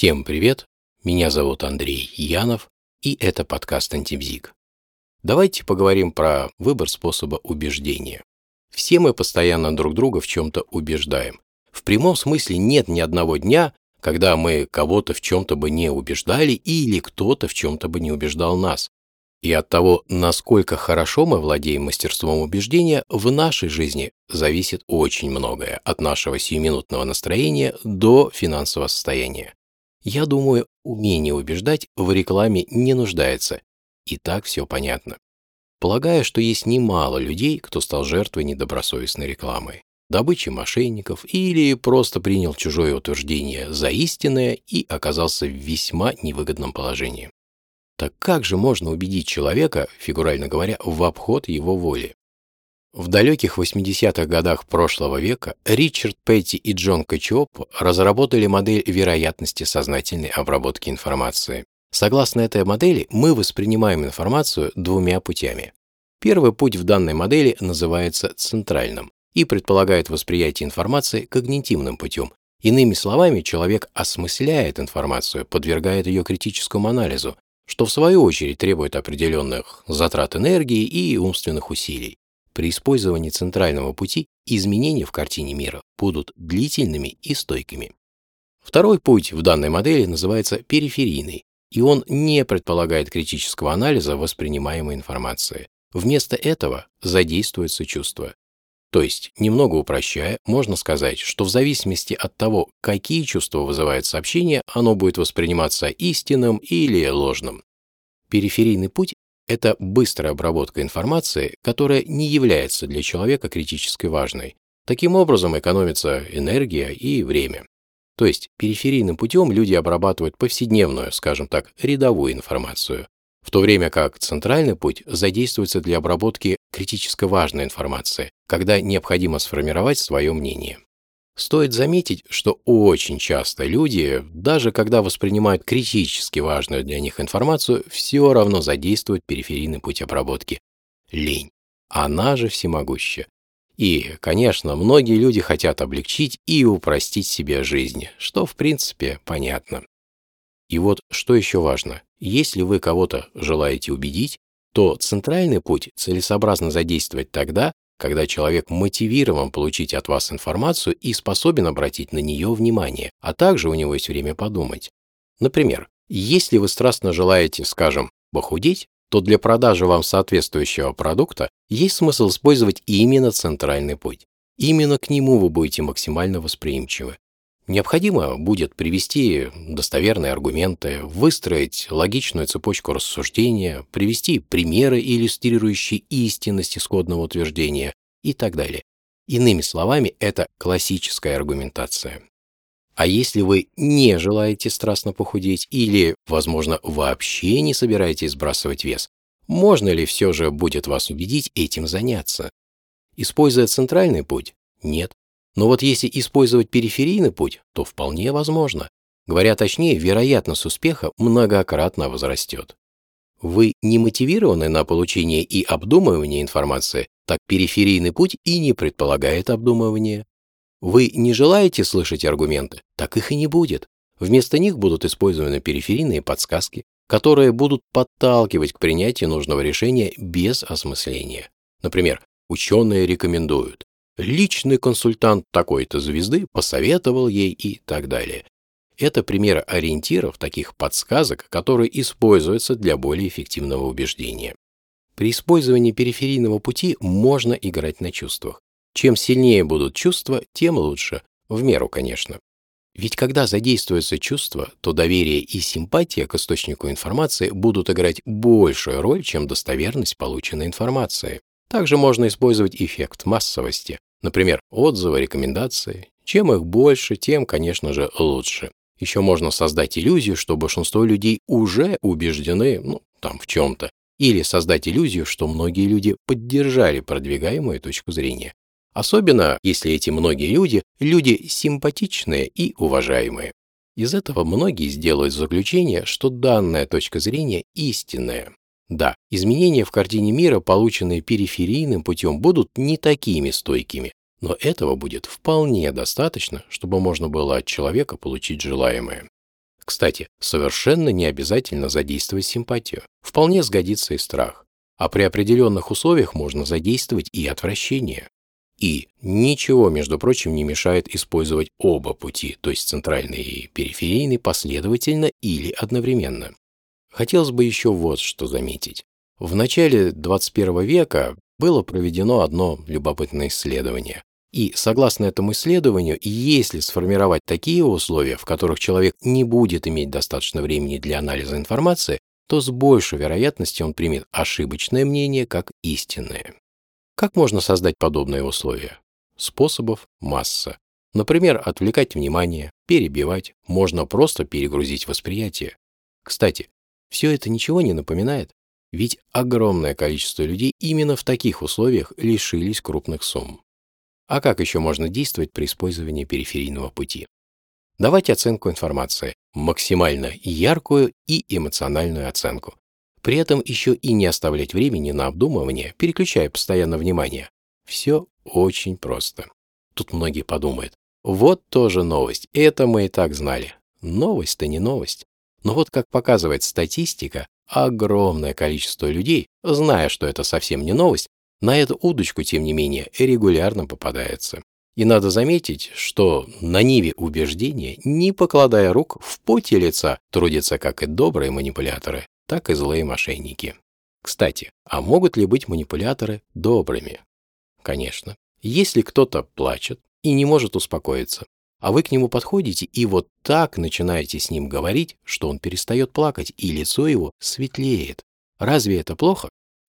Всем привет, меня зовут Андрей Янов, и это подкаст «Антибзик». Давайте поговорим про выбор способа убеждения. Все мы постоянно друг друга в чем-то убеждаем. В прямом смысле нет ни одного дня, когда мы кого-то в чем-то бы не убеждали или кто-то в чем-то бы не убеждал нас. И от того, насколько хорошо мы владеем мастерством убеждения, в нашей жизни зависит очень многое, от нашего сиюминутного настроения до финансового состояния. Я думаю, умение убеждать в рекламе не нуждается. И так все понятно. Полагаю, что есть немало людей, кто стал жертвой недобросовестной рекламы, добычи мошенников или просто принял чужое утверждение за истинное и оказался в весьма невыгодном положении. Так как же можно убедить человека, фигурально говоря, в обход его воли? В далеких 80-х годах прошлого века Ричард Петти и Джон Качиоппо разработали модель вероятности сознательной обработки информации. Согласно этой модели, мы воспринимаем информацию двумя путями. Первый путь в данной модели называется центральным и предполагает восприятие информации когнитивным путем. Иными словами, человек осмысляет информацию, подвергает ее критическому анализу, что в свою очередь требует определенных затрат энергии и умственных усилий. При использовании центрального пути изменения в картине мира будут длительными и стойкими. Второй путь в данной модели называется периферийный, и он не предполагает критического анализа воспринимаемой информации. Вместо этого задействуется чувство. То есть, немного упрощая, можно сказать, что в зависимости от того, какие чувства вызывает сообщение, оно будет восприниматься истинным или ложным. Периферийный путь – это быстрая обработка информации, которая не является для человека критически важной. Таким образом, экономится энергия и время. То есть, периферийным путем люди обрабатывают повседневную, скажем так, рядовую информацию, в то время как центральный путь задействуется для обработки критически важной информации, когда необходимо сформировать свое мнение. Стоит заметить, что очень часто люди, даже когда воспринимают критически важную для них информацию, все равно задействуют периферийный путь обработки. Лень. Она же всемогуща. И, конечно, многие люди хотят облегчить и упростить себе жизнь, что, в принципе, понятно. И вот что еще важно. Если вы кого-то желаете убедить, то центральный путь целесообразно задействовать тогда, когда человек мотивирован получить от вас информацию и способен обратить на нее внимание, а также у него есть время подумать. Например, если вы страстно желаете, скажем, похудеть, то для продажи вам соответствующего продукта есть смысл использовать именно центральный путь. Именно к нему вы будете максимально восприимчивы. Необходимо будет привести достоверные аргументы, выстроить логичную цепочку рассуждения, привести примеры, иллюстрирующие истинность исходного утверждения и так далее. Иными словами, это классическая аргументация. А если вы не желаете страстно похудеть или, возможно, вообще не собираетесь сбрасывать вес, можно ли все же будет вас убедить этим заняться? Используя центральный путь? Нет. Но вот если использовать периферийный путь, то вполне возможно. Говоря точнее, вероятность успеха многократно возрастет. Вы не мотивированы на получение и обдумывание информации, так периферийный путь и не предполагает обдумывания. Вы не желаете слышать аргументы, так их и не будет. Вместо них будут использованы периферийные подсказки, которые будут подталкивать к принятию нужного решения без осмысления. Например, ученые рекомендуют. Личный консультант такой-то звезды посоветовал ей и так далее. Это пример ориентиров, таких подсказок, которые используются для более эффективного убеждения. При использовании периферийного пути можно играть на чувствах. Чем сильнее будут чувства, тем лучше. В меру, конечно. Ведь когда задействуются чувства, то доверие и симпатия к источнику информации будут играть большую роль, чем достоверность полученной информации. Также можно использовать эффект массовости. Например, отзывы, рекомендации. Чем их больше, тем, конечно же, лучше. Еще можно создать иллюзию, что большинство людей уже убеждены, в чем-то. Или создать иллюзию, что многие люди поддержали продвигаемую точку зрения. Особенно, если эти многие люди – люди симпатичные и уважаемые. Из этого многие сделают заключение, что данная точка зрения истинная. Да, изменения в картине мира, полученные периферийным путем, будут не такими стойкими, но этого будет вполне достаточно, чтобы можно было от человека получить желаемое. Кстати, совершенно не обязательно задействовать симпатию. Вполне сгодится и страх. А при определенных условиях можно задействовать и отвращение. И ничего, между прочим, не мешает использовать оба пути, то есть центральный и периферийный, последовательно или одновременно. Хотелось бы еще вот что заметить. В начале 21 века было проведено одно любопытное исследование. И согласно этому исследованию, если сформировать такие условия, в которых человек не будет иметь достаточно времени для анализа информации, то с большей вероятностью он примет ошибочное мнение как истинное. Как можно создать подобные условия? Способов масса. Например, отвлекать внимание, перебивать, можно просто перегрузить восприятие. Кстати, все это ничего не напоминает, ведь огромное количество людей именно в таких условиях лишились крупных сумм. А как еще можно действовать при использовании периферийного пути? Давать оценку информации, максимально яркую и эмоциональную оценку. При этом еще и не оставлять времени на обдумывание, переключая постоянно внимание. Все очень просто. Тут многие подумают, вот тоже новость, это мы и так знали. Новость-то не новость. Но вот как показывает статистика, огромное количество людей, зная, что это совсем не новость, на эту удочку, тем не менее, регулярно попадается. И надо заметить, что на ниве убеждения, не покладая рук, в поте лица трудятся как и добрые манипуляторы, так и злые мошенники. Кстати, а могут ли быть манипуляторы добрыми? Конечно. Если кто-то плачет и не может успокоиться, а вы к нему подходите и вот так начинаете с ним говорить, что он перестает плакать и лицо его светлеет. Разве это плохо?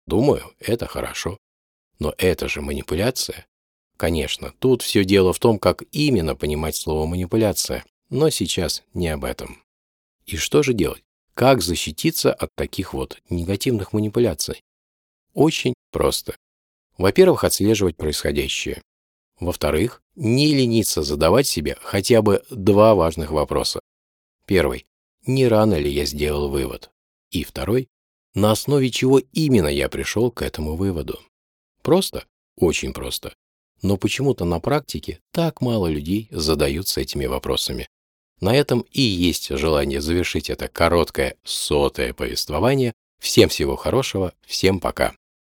Думаю, это хорошо. Но это же манипуляция. Конечно, тут все дело в том, как именно понимать слово «манипуляция», но сейчас не об этом. И что же делать? Как защититься от таких вот негативных манипуляций? Очень просто. Во-первых, отслеживать происходящее. Во-вторых, не лениться задавать себе хотя бы два важных вопроса. Первый. Не рано ли я сделал вывод? И второй. На основе чего именно я пришел к этому выводу? Просто? Очень просто. Но почему-то на практике так мало людей задаются этими вопросами. На этом и есть желание завершить это короткое, 100-е повествование. Всем всего хорошего, всем пока.